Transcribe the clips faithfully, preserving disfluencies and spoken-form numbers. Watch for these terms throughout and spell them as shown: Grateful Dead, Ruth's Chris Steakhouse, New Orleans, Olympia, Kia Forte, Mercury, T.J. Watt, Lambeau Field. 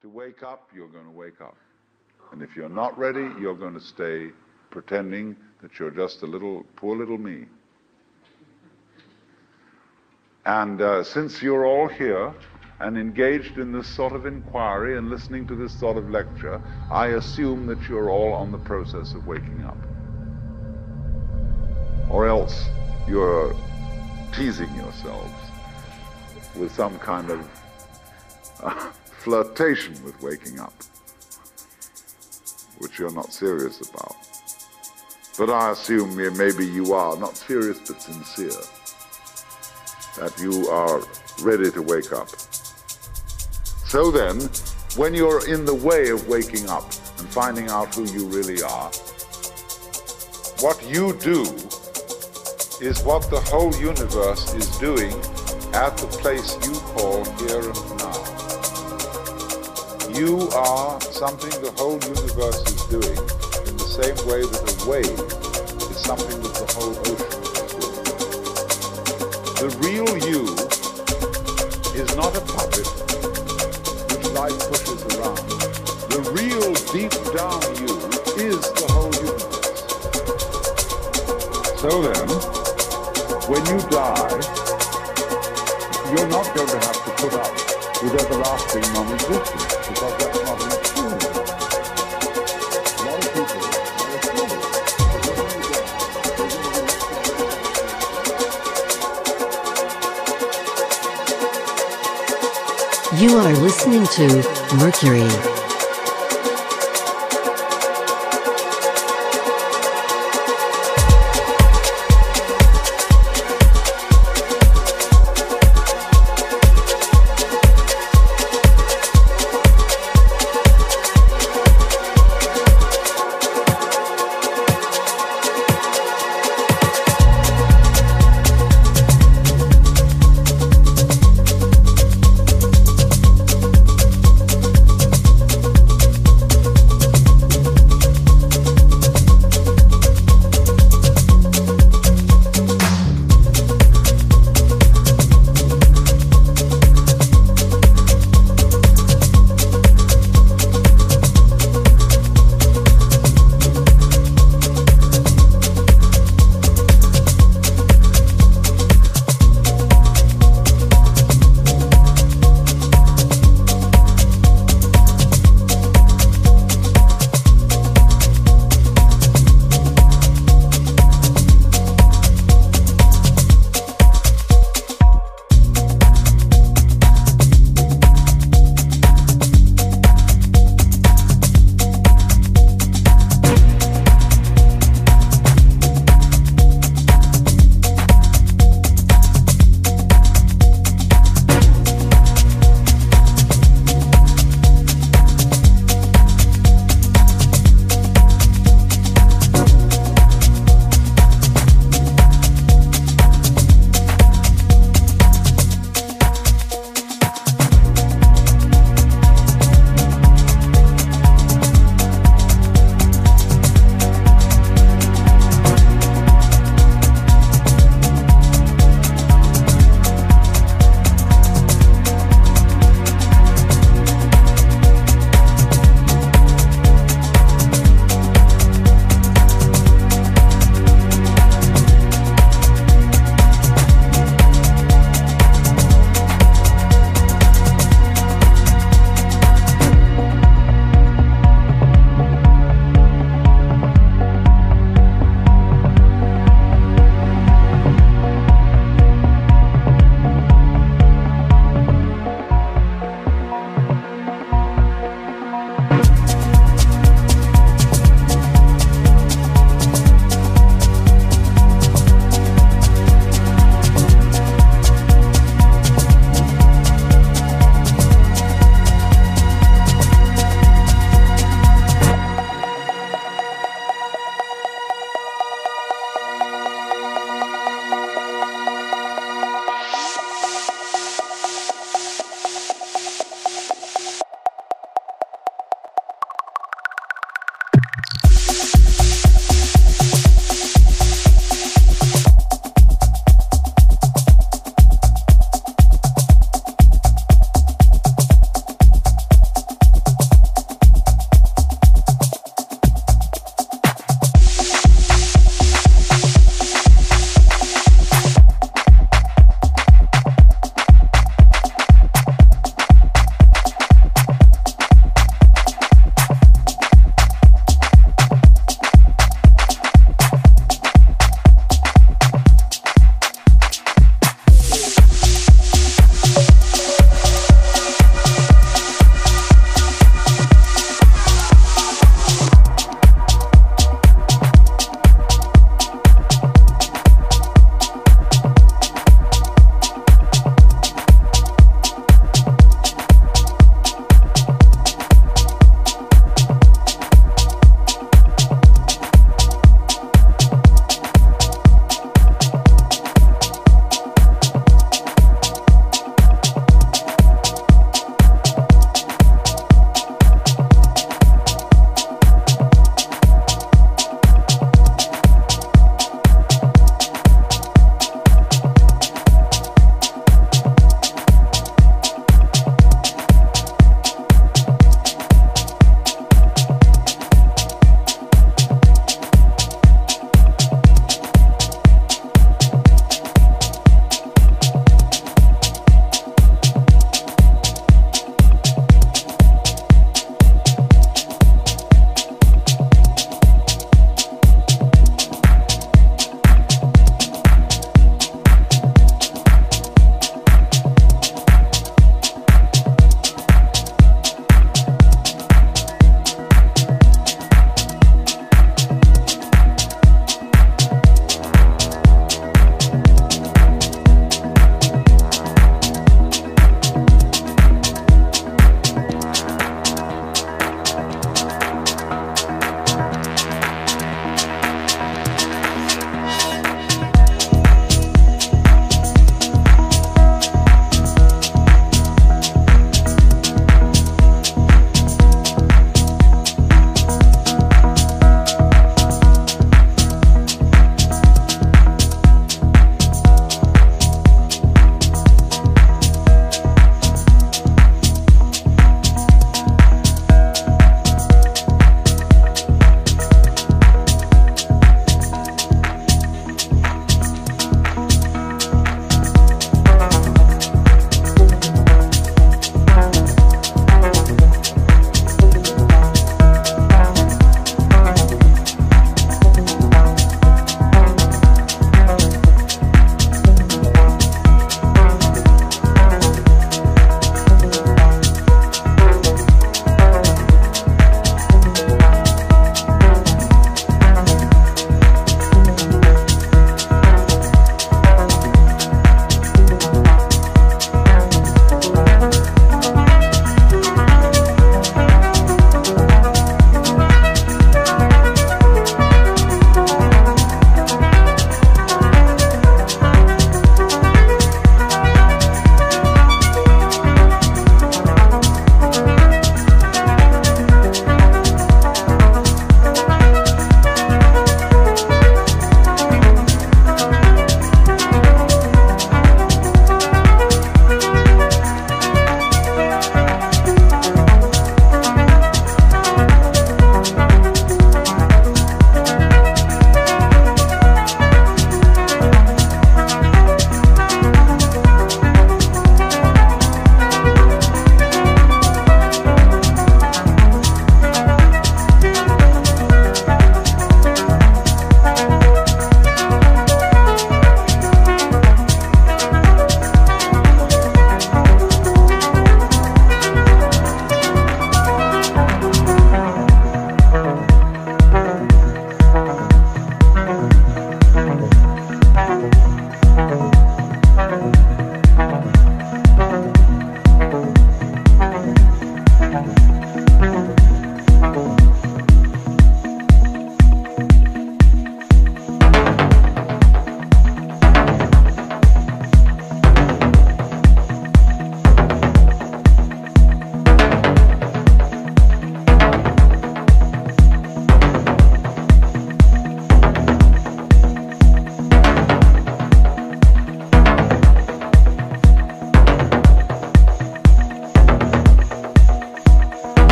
to wake up, you're going to wake up. And if you're not ready, you're going to stay pretending that you're just a little, poor little me. And uh, since you're all here and engaged in this sort of inquiry and listening to this sort of lecture, I assume that you're all on the process of waking up. Or else you're teasing yourselves with some kind of uh, flirtation with waking up, which you're not serious about. But I assume maybe you are, not serious but sincere, that you are ready to wake up. So then, when you're in the way of waking up and finding out who you really are, what you do is what the whole universe is doing at the place you call here and now. You are something the whole universe is doing in the same way that a wave is something that the whole ocean is doing. The real you is not a puppet which life pushes around. The real deep down you is the whole universe. So then, when you die, you're not going to have to put up with everlasting non-existence. Because that's not really true. A lot of people are foolish. You are listening to Mercury.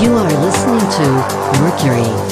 You are listening to Mercury.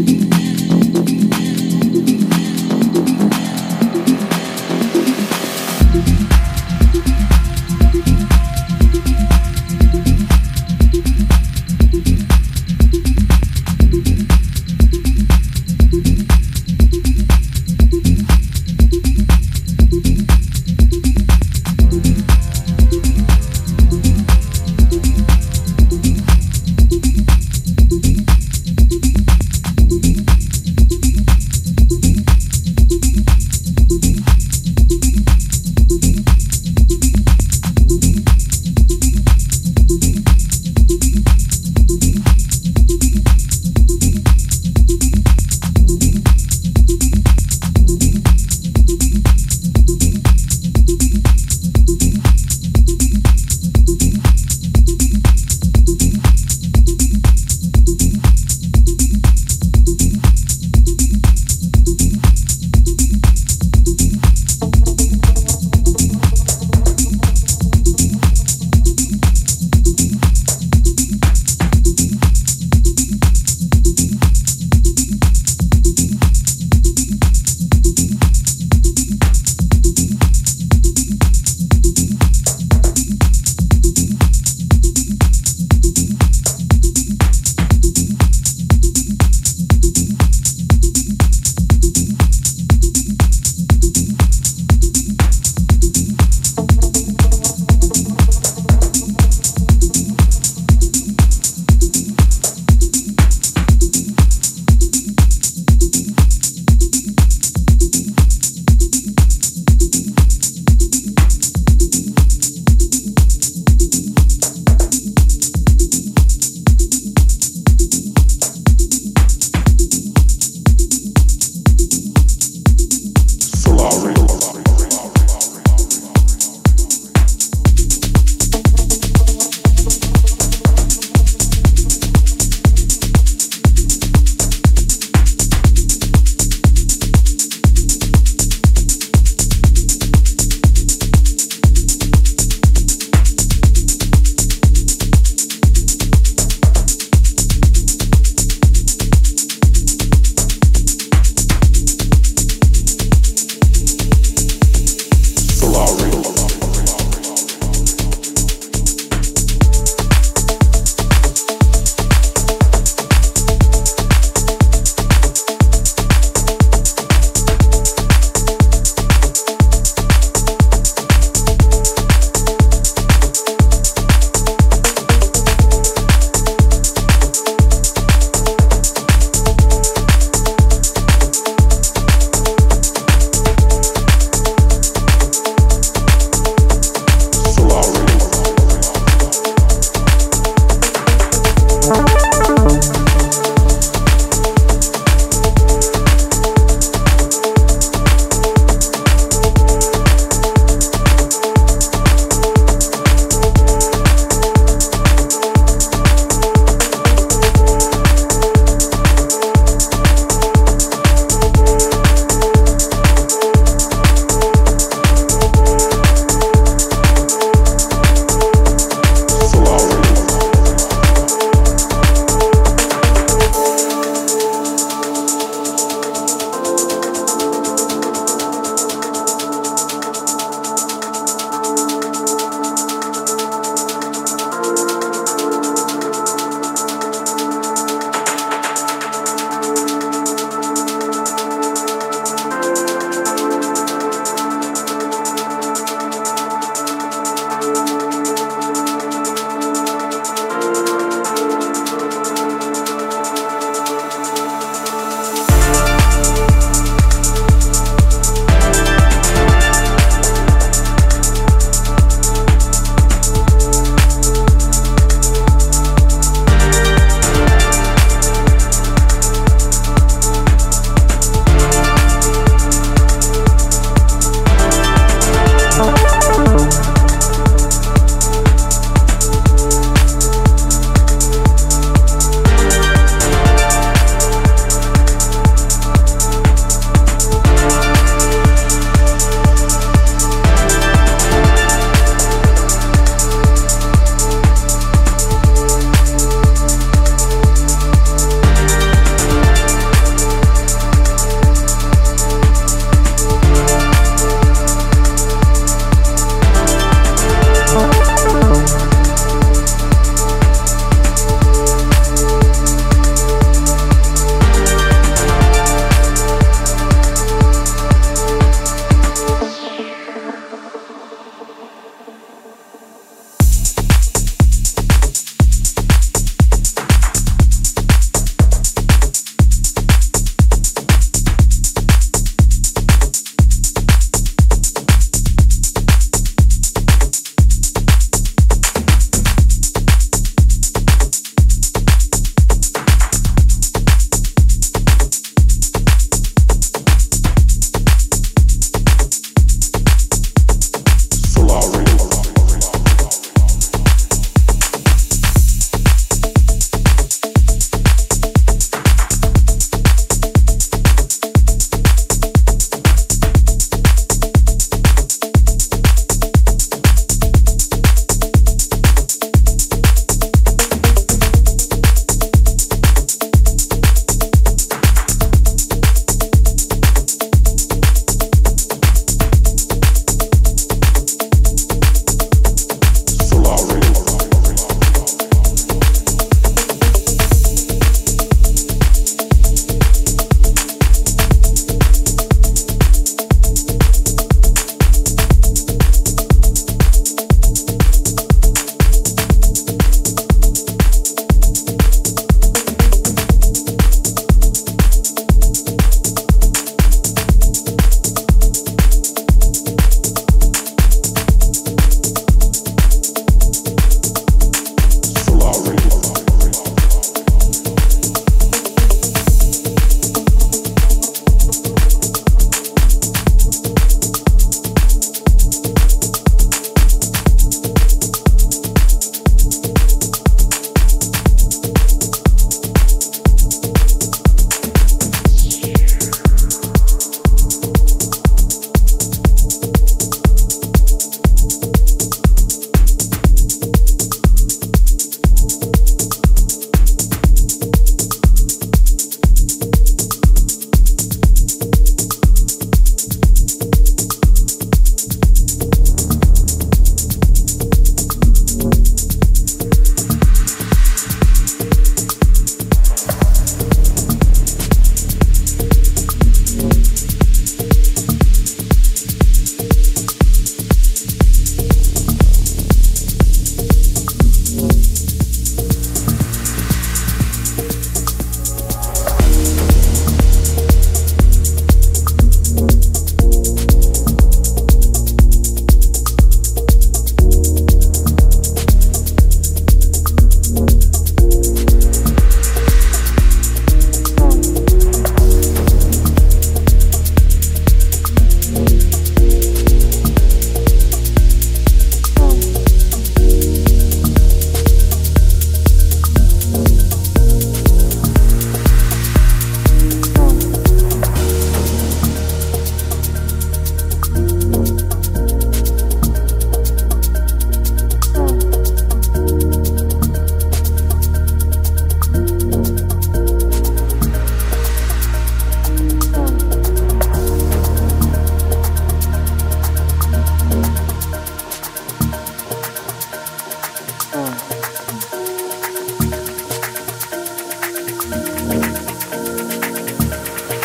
Thank you.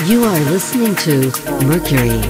You are listening to Mercury.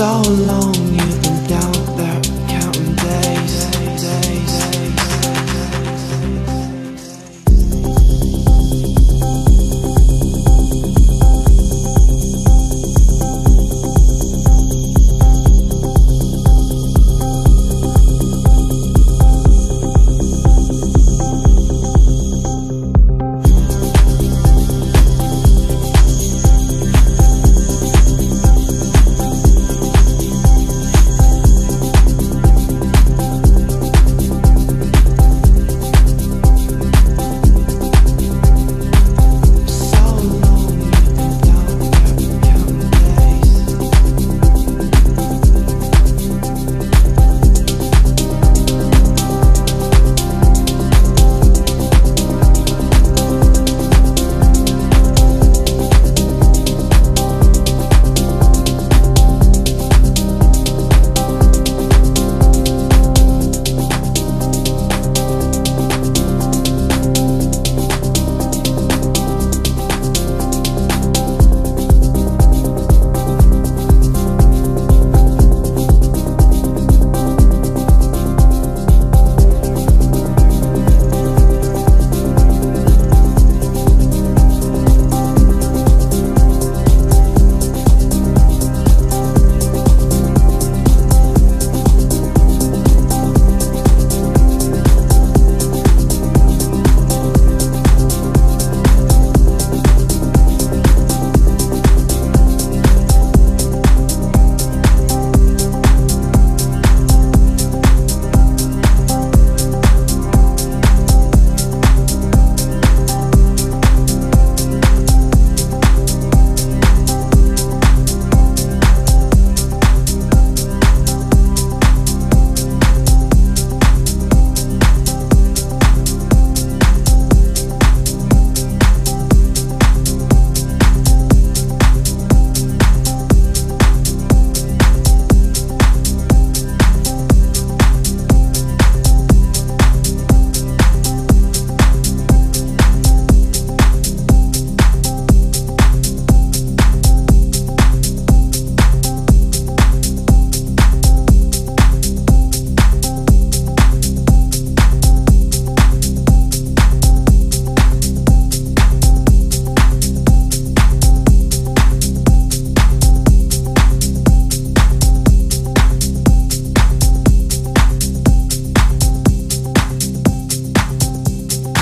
so long you've been down there counting days, days,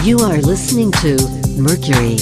You are listening to Mercury.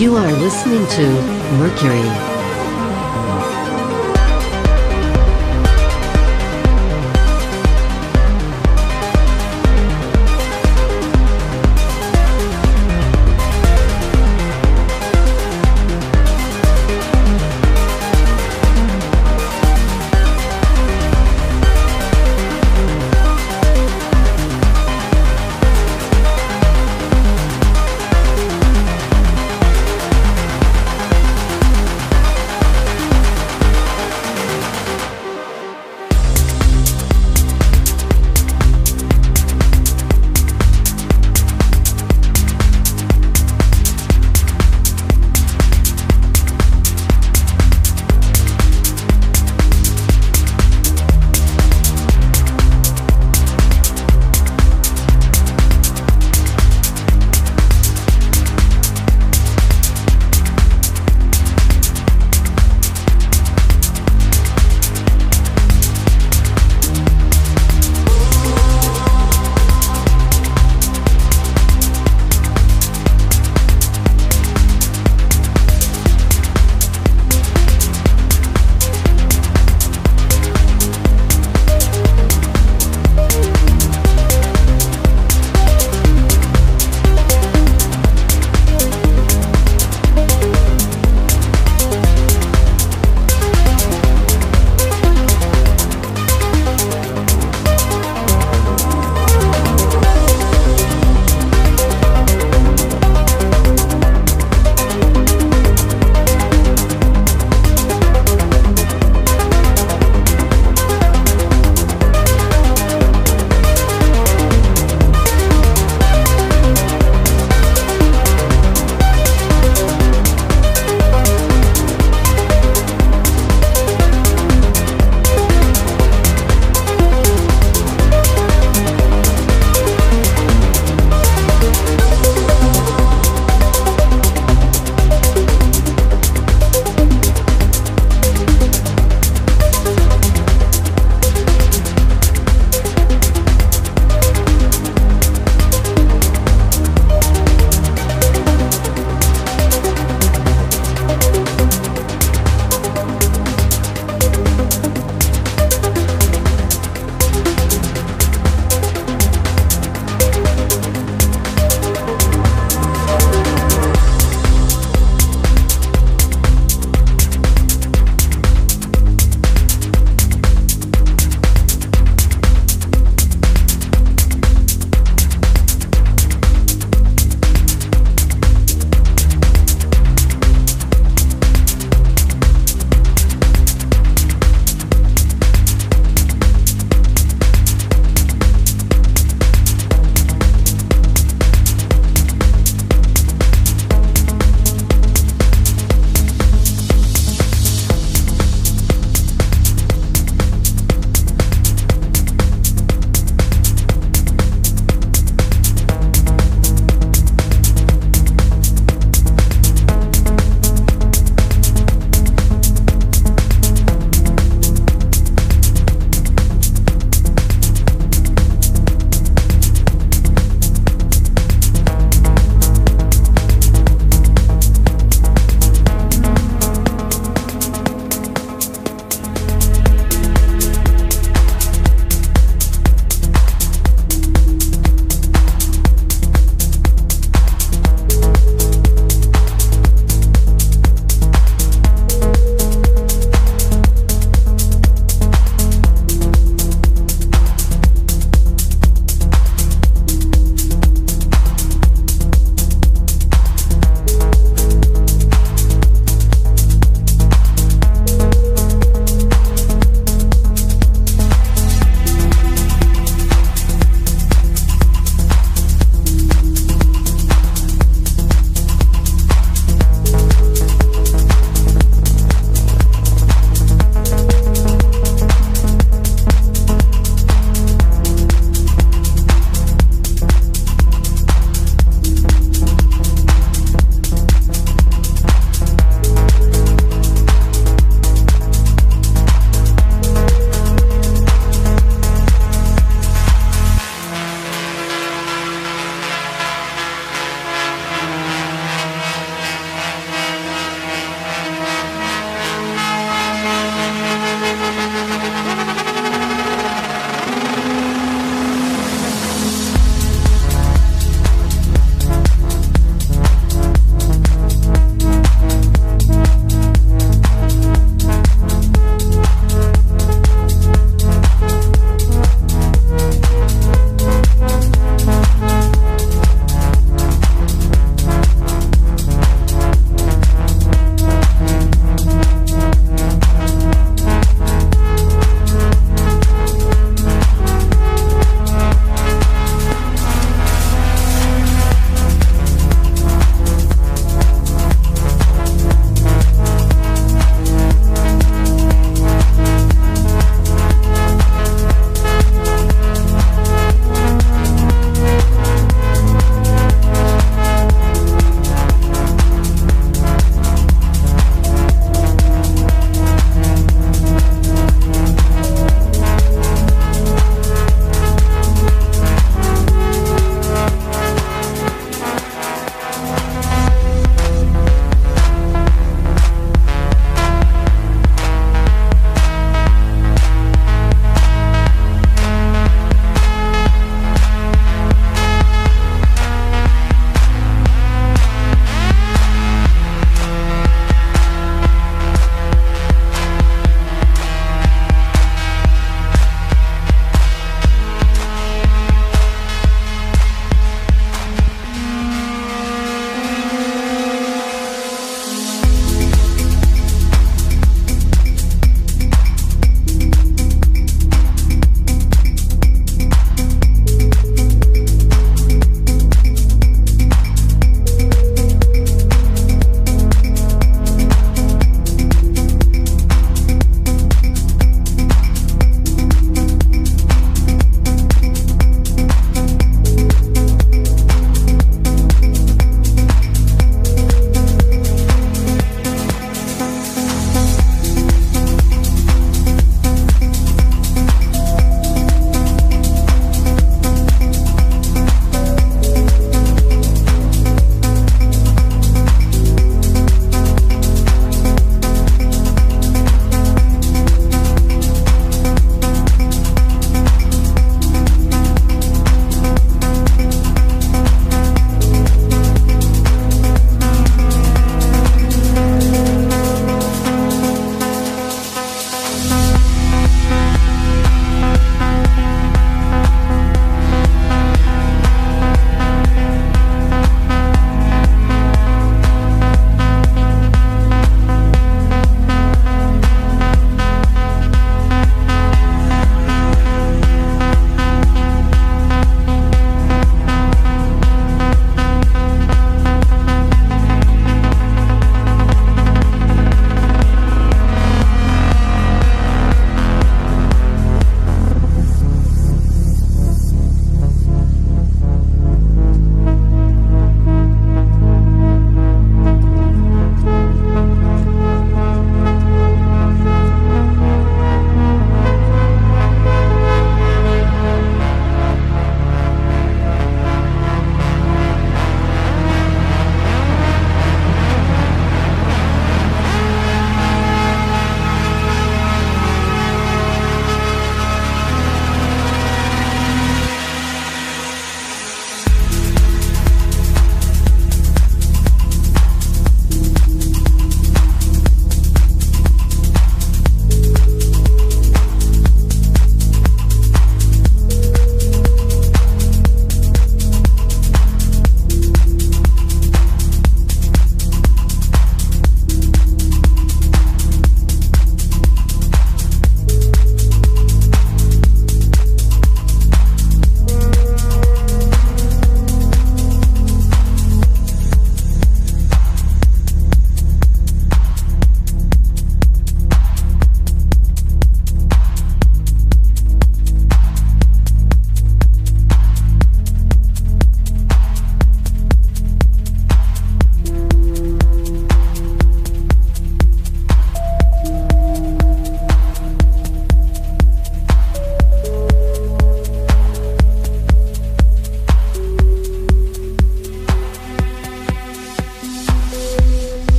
You are listening to Mercury.